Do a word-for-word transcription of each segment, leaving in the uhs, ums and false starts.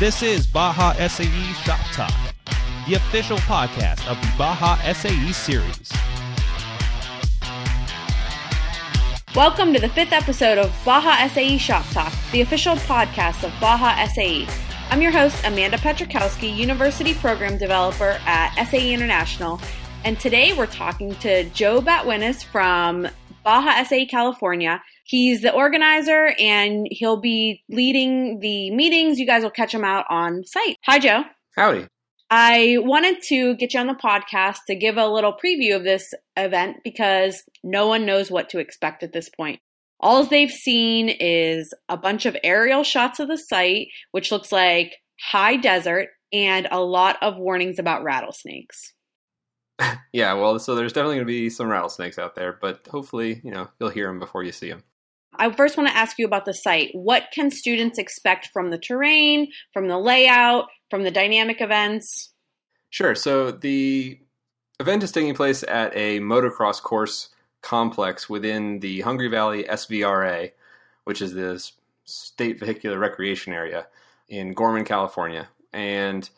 This is Baja S A E Shop Talk, the official podcast of the Baja S A E series. Welcome to the fifth episode of Baja S A E Shop Talk, the official podcast of Baja S A E. I'm your host, Amanda Petrakowski, University Program Developer at S A E International, and today we're talking to Joe Batwinis from Baja S A E California. He's the organizer, and he'll be leading the meetings. You guys will catch him out on site. Hi, Joe. Howdy. I wanted to get you on the podcast to give a little preview of this event because no one knows what to expect at this point. All they've seen is a bunch of aerial shots of the site, which looks like high desert, and a lot of warnings about rattlesnakes. Yeah, well, so there's definitely going to be some rattlesnakes out there, but hopefully, you know, you'll hear them before you see them. I first want to ask you about the site. What can students expect from the terrain, from the layout, from the dynamic events? Sure. So the event is taking place at a motocross course complex within the Hungry Valley S V R A, which is this state vehicular recreation area in Gorman, California. And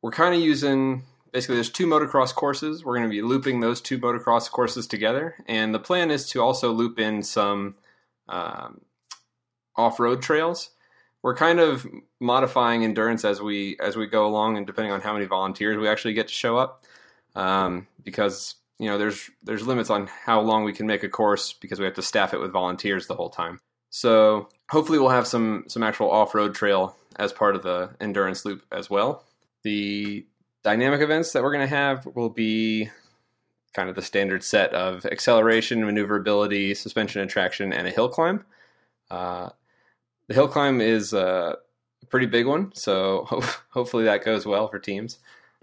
we're kind of using, basically there's two motocross courses. We're going to be looping those two motocross courses together. And the plan is to also loop in some Um, off-road trails. We're kind of modifying endurance as we as we go along, and depending on how many volunteers we actually get to show up, um, because you know there's there's limits on how long we can make a course because we have to staff it with volunteers the whole time. So hopefully we'll have some some actual off-road trail as part of the endurance loop as well. The dynamic events that we're going to have will be kind of the standard set of acceleration, maneuverability, suspension and traction, and a hill climb. Uh, the hill climb is a pretty big one, so ho- hopefully that goes well for teams.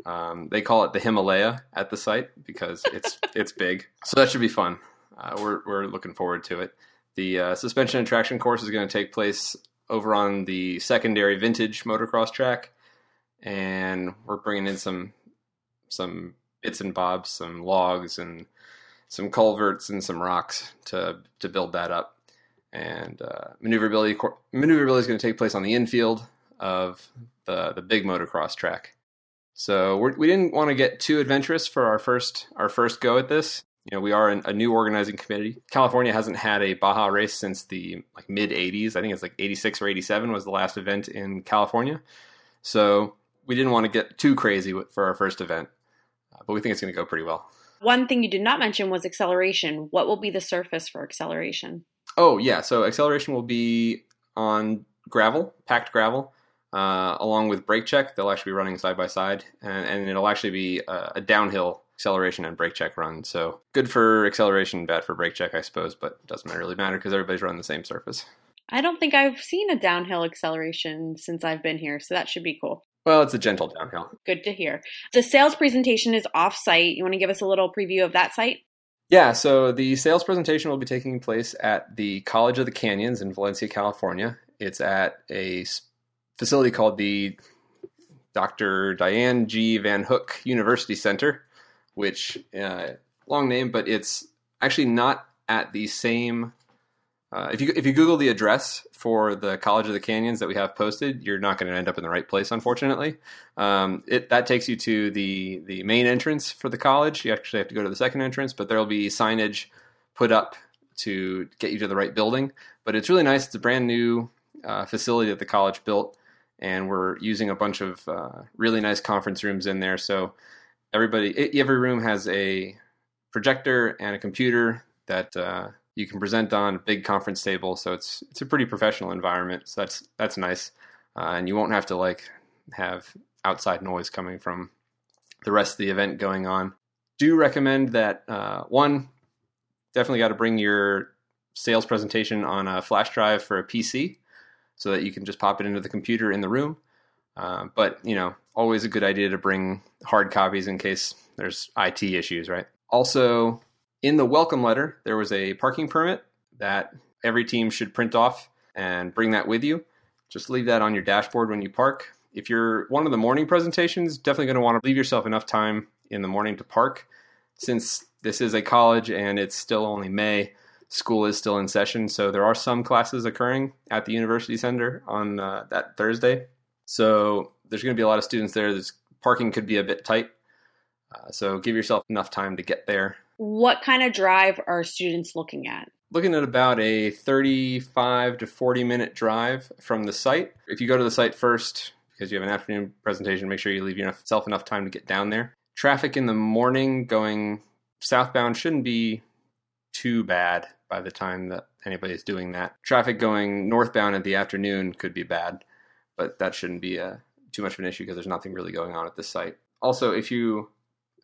Um, they call it the Himalaya at the site because it's it's big, so that should be fun. Uh, we're we're looking forward to it. The uh, suspension and traction course is going to take place over on the secondary vintage motocross track, and we're bringing in some some. bits and bobs, some logs and some culverts and some rocks to to build that up. And uh, maneuverability maneuverability is going to take place on the infield of the the big motocross track. So we're, we didn't want to get too adventurous for our first our first go at this. You know, we are a new organizing committee. California hasn't had a Baja race since the like mid eighties. I think it's like eighty-six or eighty-seven was the last event in California. So we didn't want to get too crazy for our first event, but we think it's going to go pretty well. One thing you did not mention was acceleration. What will be the surface for acceleration? Oh, yeah. So acceleration will be on gravel, packed gravel, uh, along with brake check. They'll actually be running side by side, and, and it'll actually be a, a downhill acceleration and brake check run. So good for acceleration, bad for brake check, I suppose, but it doesn't really matter because everybody's running the same surface. I don't think I've seen a downhill acceleration since I've been here, so that should be cool. Well, it's a gentle downhill. Good to hear. The sales presentation is off-site. You want to give us a little preview of that site? Yeah, so the sales presentation will be taking place at the College of the Canyons in Valencia, California. It's at a facility called the Doctor Diane G. Van Hook University Center, which, uh, long name, but it's actually not at the same... Uh, if you if you Google the address for the College of the Canyons that we have posted, you're not going to end up in the right place, unfortunately. Um, it that takes you to the, the main entrance for the college. You actually have to go to the second entrance, but there will be signage put up to get you to the right building. But it's really nice. It's a brand new uh, facility that the college built, and we're using a bunch of uh, really nice conference rooms in there. So everybody, it, every room has a projector and a computer that... Uh, You can present on a big conference table, so it's it's a pretty professional environment. So that's that's nice, uh, and you won't have to like have outside noise coming from the rest of the event going on. Do recommend that uh, one definitely got to bring your sales presentation on a flash drive for a P C, so that you can just pop it into the computer in the room. Uh, but you know, always a good idea to bring hard copies in case there's I T issues, right? Also, in the welcome letter, there was a parking permit that every team should print off and bring that with you. Just leave that on your dashboard when you park. If you're one of the morning presentations, definitely going to want to leave yourself enough time in the morning to park. Since this is a college and it's still only May, school is still in session, so there are some classes occurring at the University Center on uh, that Thursday. So there's going to be a lot of students there. There's, parking could be a bit tight. Uh, so give yourself enough time to get there. What kind of drive are students looking at? Looking at about a thirty-five to forty minute drive from the site. If you go to the site first, because you have an afternoon presentation, make sure you leave yourself enough time to get down there. Traffic in the morning going southbound shouldn't be too bad by the time that anybody's doing that. Traffic going northbound in the afternoon could be bad, but that shouldn't be a, too much of an issue because there's nothing really going on at this site. Also, if you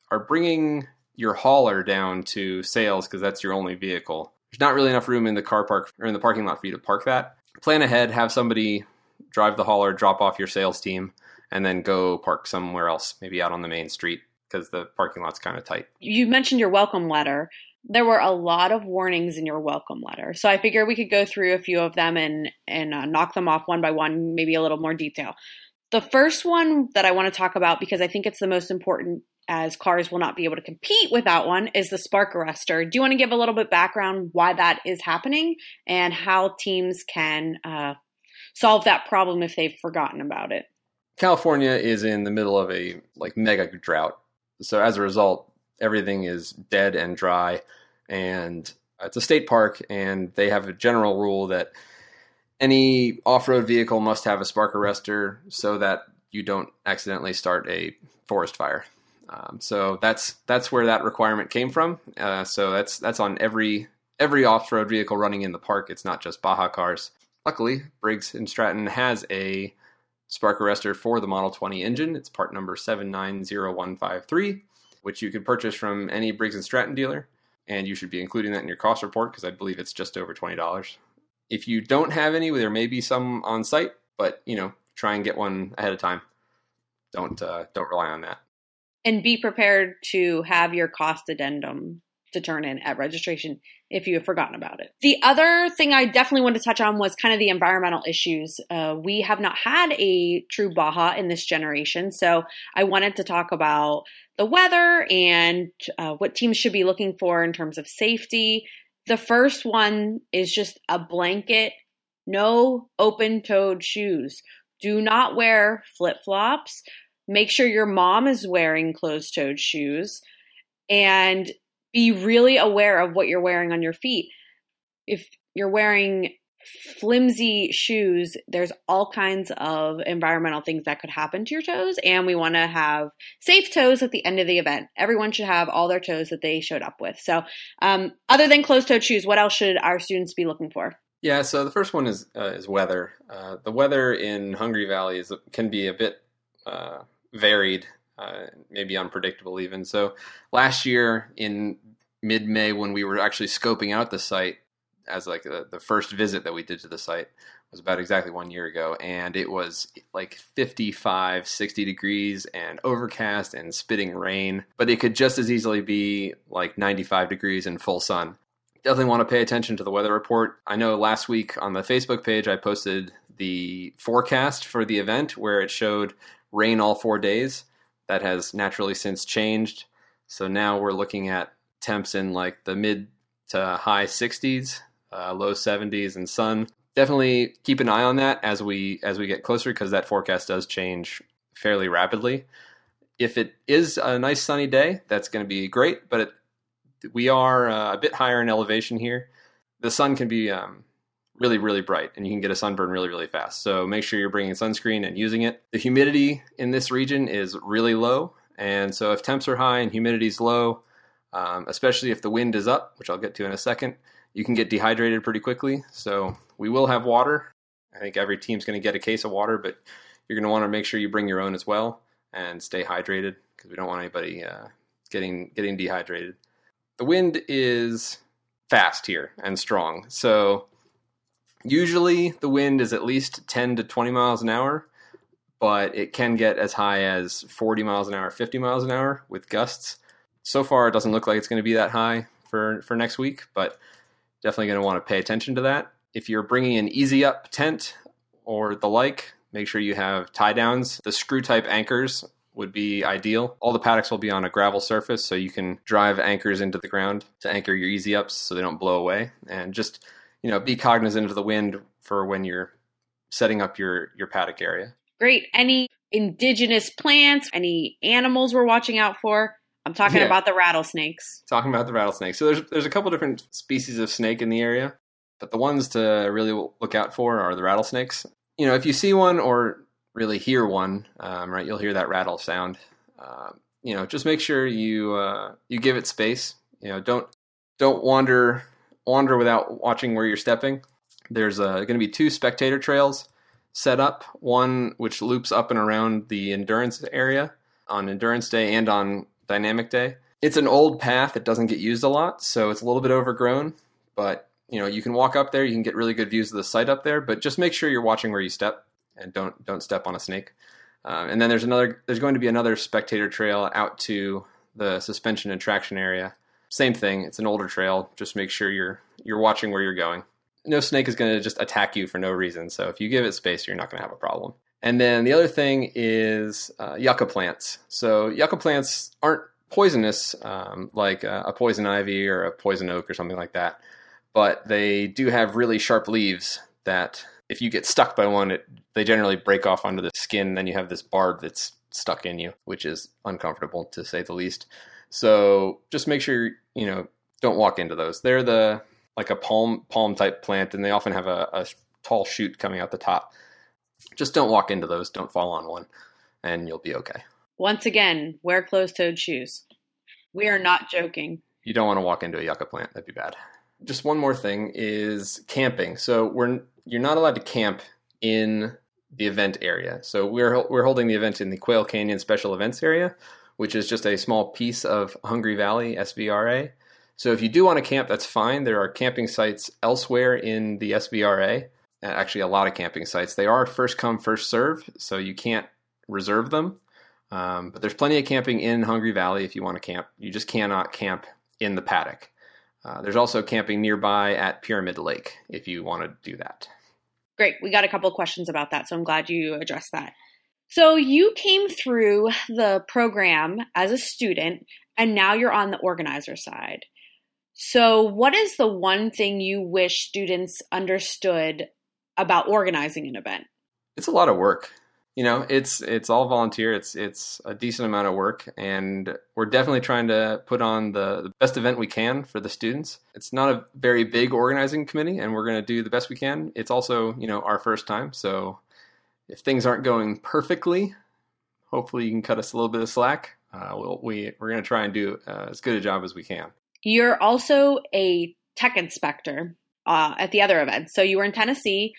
are bringing your hauler down to sales because that's your only vehicle, there's not really enough room in the car park or in the parking lot for you to park that. Plan ahead, have somebody drive the hauler, drop off your sales team, and then go park somewhere else, maybe out on the main street because the parking lot's kind of tight. You mentioned your welcome letter. There were a lot of warnings in your welcome letter. So I figure we could go through a few of them and, and uh, knock them off one by one, maybe a little more detail. The first one that I want to talk about, because I think it's the most important as cars will not be able to compete without one, is the spark arrestor. Do you want to give a little bit background why that is happening and how teams can uh, solve that problem if they've forgotten about it? California is in the middle of a like mega drought. So as a result, everything is dead and dry, and it's a state park, and they have a general rule that any off-road vehicle must have a spark arrestor so that you don't accidentally start a forest fire. Um, so that's that's where that requirement came from. Uh, so that's that's on every every off-road vehicle running in the park. It's not just Baja cars. Luckily, Briggs and Stratton has a spark arrestor for the Model twenty engine. It's part number seven nine zero one five three, which you can purchase from any Briggs and Stratton dealer, and you should be including that in your cost report because I believe it's just over twenty dollars. If you don't have any, there may be some on site, but you know, try and get one ahead of time. Don't uh, don't rely on that. And be prepared to have your cost addendum to turn in at registration if you have forgotten about it. The other thing I definitely wanted to touch on was kind of the environmental issues. Uh, we have not had a true Baja in this generation, so I wanted to talk about the weather and uh, what teams should be looking for in terms of safety. The first one is just a blanket, no open-toed shoes. Do not wear flip-flops. Make sure your mom is wearing closed-toed shoes, and be really aware of what you're wearing on your feet. If you're wearing flimsy shoes, there's all kinds of environmental things that could happen to your toes, and we want to have safe toes at the end of the event. Everyone should have all their toes that they showed up with. So um, other than closed-toed shoes, what else should our students be looking for? Yeah, so the first one is uh, is weather. Uh, the weather in Hungry Valley is can be a bit uh, varied, uh, maybe unpredictable even. So last year in mid-May when we were actually scoping out the site, as like a, the first visit that we did to the site was about exactly one year ago. And it was like fifty-five, sixty degrees and overcast and spitting rain, but it could just as easily be like ninety-five degrees and full sun. Definitely want to pay attention to the weather report. I know last week on the Facebook page, I posted the forecast for the event where it showed rain all four days. That has naturally since changed. So now we're looking at temps in like the mid to high sixties. Uh, low seventies and sun. Definitely keep an eye on that as we as we get closer because that forecast does change fairly rapidly. If it is a nice sunny day, that's going to be great, but it, we are uh, a bit higher in elevation here. The sun can be um, really, really bright, and you can get a sunburn really, really fast. So make sure you're bringing sunscreen and using it. The humidity in this region is really low, and so if temps are high and humidity is low, um, especially if the wind is up, which I'll get to in a second, you can get dehydrated pretty quickly. So we will have water. I think every team's going to get a case of water, but you're going to want to make sure you bring your own as well and stay hydrated because we don't want anybody uh, getting getting dehydrated. The wind is fast here and strong. So usually the wind is at least ten to twenty miles an hour, but it can get as high as forty miles an hour, fifty miles an hour with gusts. So far, it doesn't look like it's going to be that high for, for next week, but definitely going to want to pay attention to that. If you're bringing an easy up tent or the like, make sure you have tie downs. The screw type anchors would be ideal. All the paddocks will be on a gravel surface, so you can drive anchors into the ground to anchor your easy ups so they don't blow away. And just, you know, be cognizant of the wind for when you're setting up your, your paddock area. Great. Any indigenous plants, any animals we're watching out for? I'm talking yeah. about the rattlesnakes. Talking about the rattlesnakes. So there's there's a couple different species of snake in the area, but the ones to really look out for are the rattlesnakes. You know, if you see one or really hear one, um, right, you'll hear that rattle sound. Uh, you know, just make sure you uh, you give it space. You know, don't don't wander wander without watching where you're stepping. There's uh, going to be two spectator trails set up, one which loops up and around the endurance area on Endurance Day and on Dynamic Day. It's an old path that doesn't get used a lot, so it's a little bit overgrown, but you know, you can walk up there, you can get really good views of the site up there, but just make sure you're watching where you step and don't don't step on a snake. Uh, and then there's another there's going to be another spectator trail out to the suspension and traction area. Same thing, it's an older trail, just make sure you're you're watching where you're going. No snake is going to just attack you for no reason, so if you give it space, you're not going to have a problem. And then the other thing is uh, yucca plants. So yucca plants aren't poisonous um, like uh, a poison ivy or a poison oak or something like that. But they do have really sharp leaves that if you get stuck by one, it, they generally break off onto the skin. Then you have this barb that's stuck in you, which is uncomfortable to say the least. So just make sure, you know, don't walk into those. They're the like a palm palm type plant, and they often have a, a tall shoot coming out the top. Just don't walk into those. Don't fall on one, and you'll be okay. Once again, wear closed-toed shoes. We are not joking. You don't want to walk into a yucca plant. That'd be bad. Just one more thing is camping. So we're you're not allowed to camp in the event area. So we're we're holding the event in the Quail Canyon Special Events Area, which is just a small piece of Hungry Valley S V R A. So if you do want to camp, that's fine. There are camping sites elsewhere in the S V R A. Actually, a lot of camping sites. They are first come, first serve, so you can't reserve them. Um, but there's plenty of camping in Hungry Valley if you want to camp. You just cannot camp in the paddock. Uh, there's also camping nearby at Pyramid Lake if you want to do that. Great. We got a couple of questions about that, so I'm glad you addressed that. So you came through the program as a student, and now you're on the organizer side. So what is the one thing you wish students understood about organizing an event? It's a lot of work. You know, it's it's all volunteer. It's it's a decent amount of work, and we're definitely trying to put on the, the best event we can for the students. It's not a very big organizing committee, and we're going to do the best we can. It's also, you know, our first time, so if things aren't going perfectly, hopefully you can cut us a little bit of slack. Uh, we'll, we we're going to try and do uh, as good a job as we can. You're also a tech inspector uh, at the other event, so you were in Tennessee.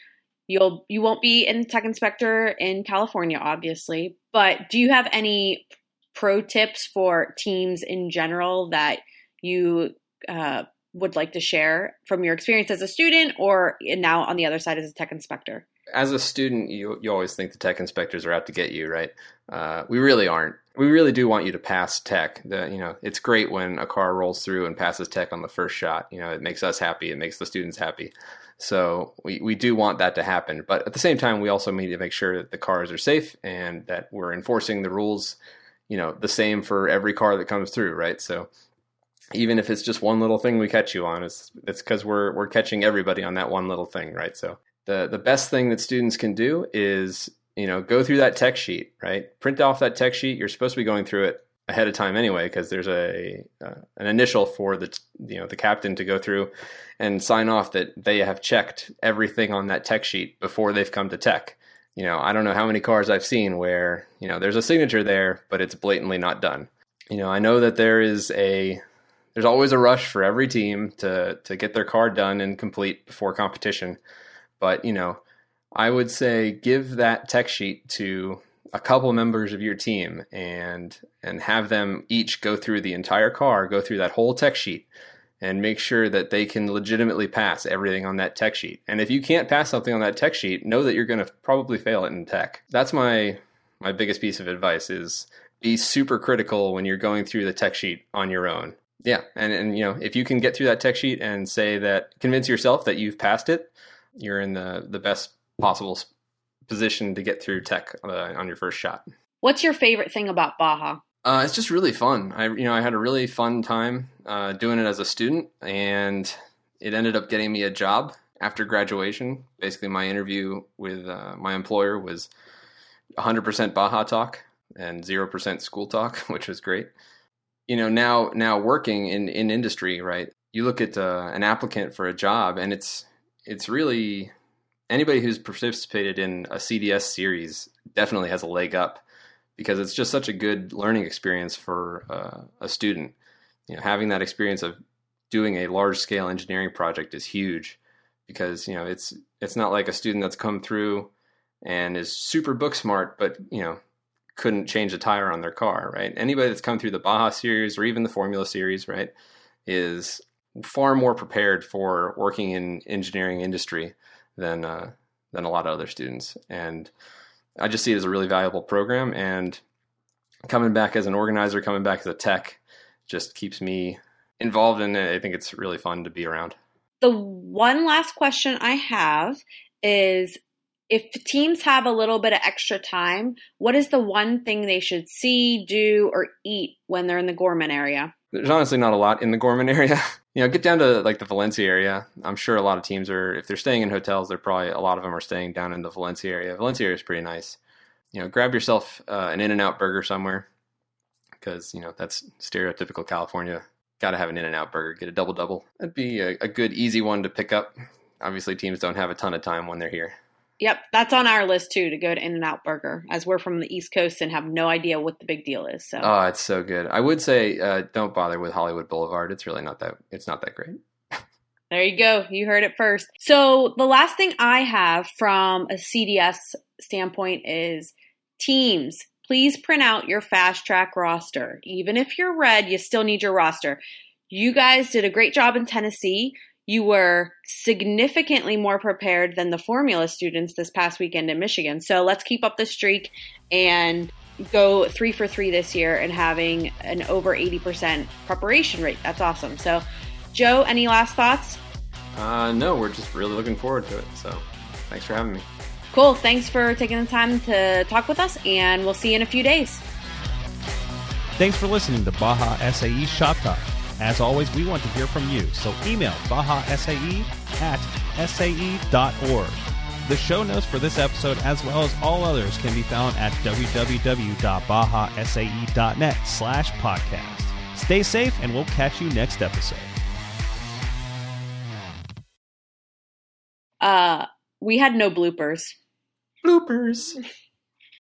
You'll, you won't be in Tech Inspector in California, obviously, but do you have any pro tips for teams in general that you uh, would like to share from your experience as a student or now on the other side as a Tech Inspector? As a student, you, you always think the Tech Inspectors are out to get you, right? Uh, we really aren't. We really do want you to pass tech. The, you know, it's great when a car rolls through and passes tech on the first shot. You know, it makes us happy. It makes the students happy. So we, we do want that to happen. But at the same time, we also need to make sure that the cars are safe and that we're enforcing the rules, you know, the same for every car that comes through, right? So even if it's just one little thing we catch you on, it's it's because we're we're catching everybody on that one little thing, right? So the, the best thing that students can do is, you know, go through that tech sheet, right? Print off that tech sheet. You're supposed to be going through it ahead of time anyway, because there's a uh, an initial for the you know the captain to go through and sign off that they have checked everything on that tech sheet before they've come to tech. You know, I don't know how many cars I've seen where, you know, there's a signature there, but it's blatantly not done. You know, I know that there is a there's always a rush for every team to to get their car done and complete before competition, but you know, I would say give that tech sheet to a couple members of your team and and have them each go through the entire car, go through that whole tech sheet and make sure that they can legitimately pass everything on that tech sheet. And if you can't pass something on that tech sheet, know that you're going to probably fail it in tech. That's my my biggest piece of advice is be super critical when you're going through the tech sheet on your own. Yeah, and and you know, if you can get through that tech sheet and say that convince yourself that you've passed it, you're in the the best possible position to get through tech uh, on your first shot. What's your favorite thing about Baja? Uh, it's just really fun. I, you know, I had a really fun time uh, doing it as a student, and it ended up getting me a job after graduation. Basically, my interview with uh, my employer was one hundred percent Baja talk and zero percent school talk, which was great. You know, now now working in, in industry, right, you look at uh, an applicant for a job, and it's it's really anybody who's participated in a C D S series definitely has a leg up, because it's just such a good learning experience for uh, a student. You know, having that experience of doing a large-scale engineering project is huge, because, you know, it's it's not like a student that's come through and is super book smart, but, you know, couldn't change a tire on their car, right? Anybody that's come through the Baja series or even the Formula series, right, is far more prepared for working in engineering industry than uh, than a lot of other students. And I just see it as a really valuable program. And coming back as an organizer, coming back as a tech, just keeps me involved in it. I think it's really fun to be around. The one last question I have is, if teams have a little bit of extra time, what is the one thing they should see, do, or eat when they're in the Gorman area? There's honestly not a lot in the Gorman area. You know, get down to like the Valencia area. I'm sure a lot of teams are, if they're staying in hotels, they're probably, a lot of them are staying down in the Valencia area. Valencia area is pretty nice. You know, grab yourself uh, an In-N-Out burger somewhere, because, you know, that's stereotypical California. Got to have an In-N-Out burger, get a double-double. That'd be a, a good, easy one to pick up. Obviously, teams don't have a ton of time when they're here. Yep, that's on our list too, to go to In-N-Out Burger, as we're from the East Coast and have no idea what the big deal is. So, oh, it's so good. I would say uh, don't bother with Hollywood Boulevard. It's really not that. It's not that great. There you go. You heard it first. So the last thing I have from a C D S standpoint is teams. Please print out your fast track roster. Even if you're red, you still need your roster. You guys did a great job in Tennessee. You were significantly more prepared than the Formula students this past weekend in Michigan. So let's keep up the streak and go three for three this year and having an over eighty percent preparation rate. That's awesome. So, Joe, any last thoughts? Uh, no, we're just really looking forward to it. So thanks for having me. Cool. Thanks for taking the time to talk with us, and we'll see you in a few days. Thanks for listening to Baja S A E Shop Talk. As always, we want to hear from you, so email baja S A E at S A E dot org. The show notes for this episode, as well as all others, can be found at w w w dot baja S A E dot net slash podcast. Stay safe, and we'll catch you next episode. Uh, we had no bloopers. Bloopers.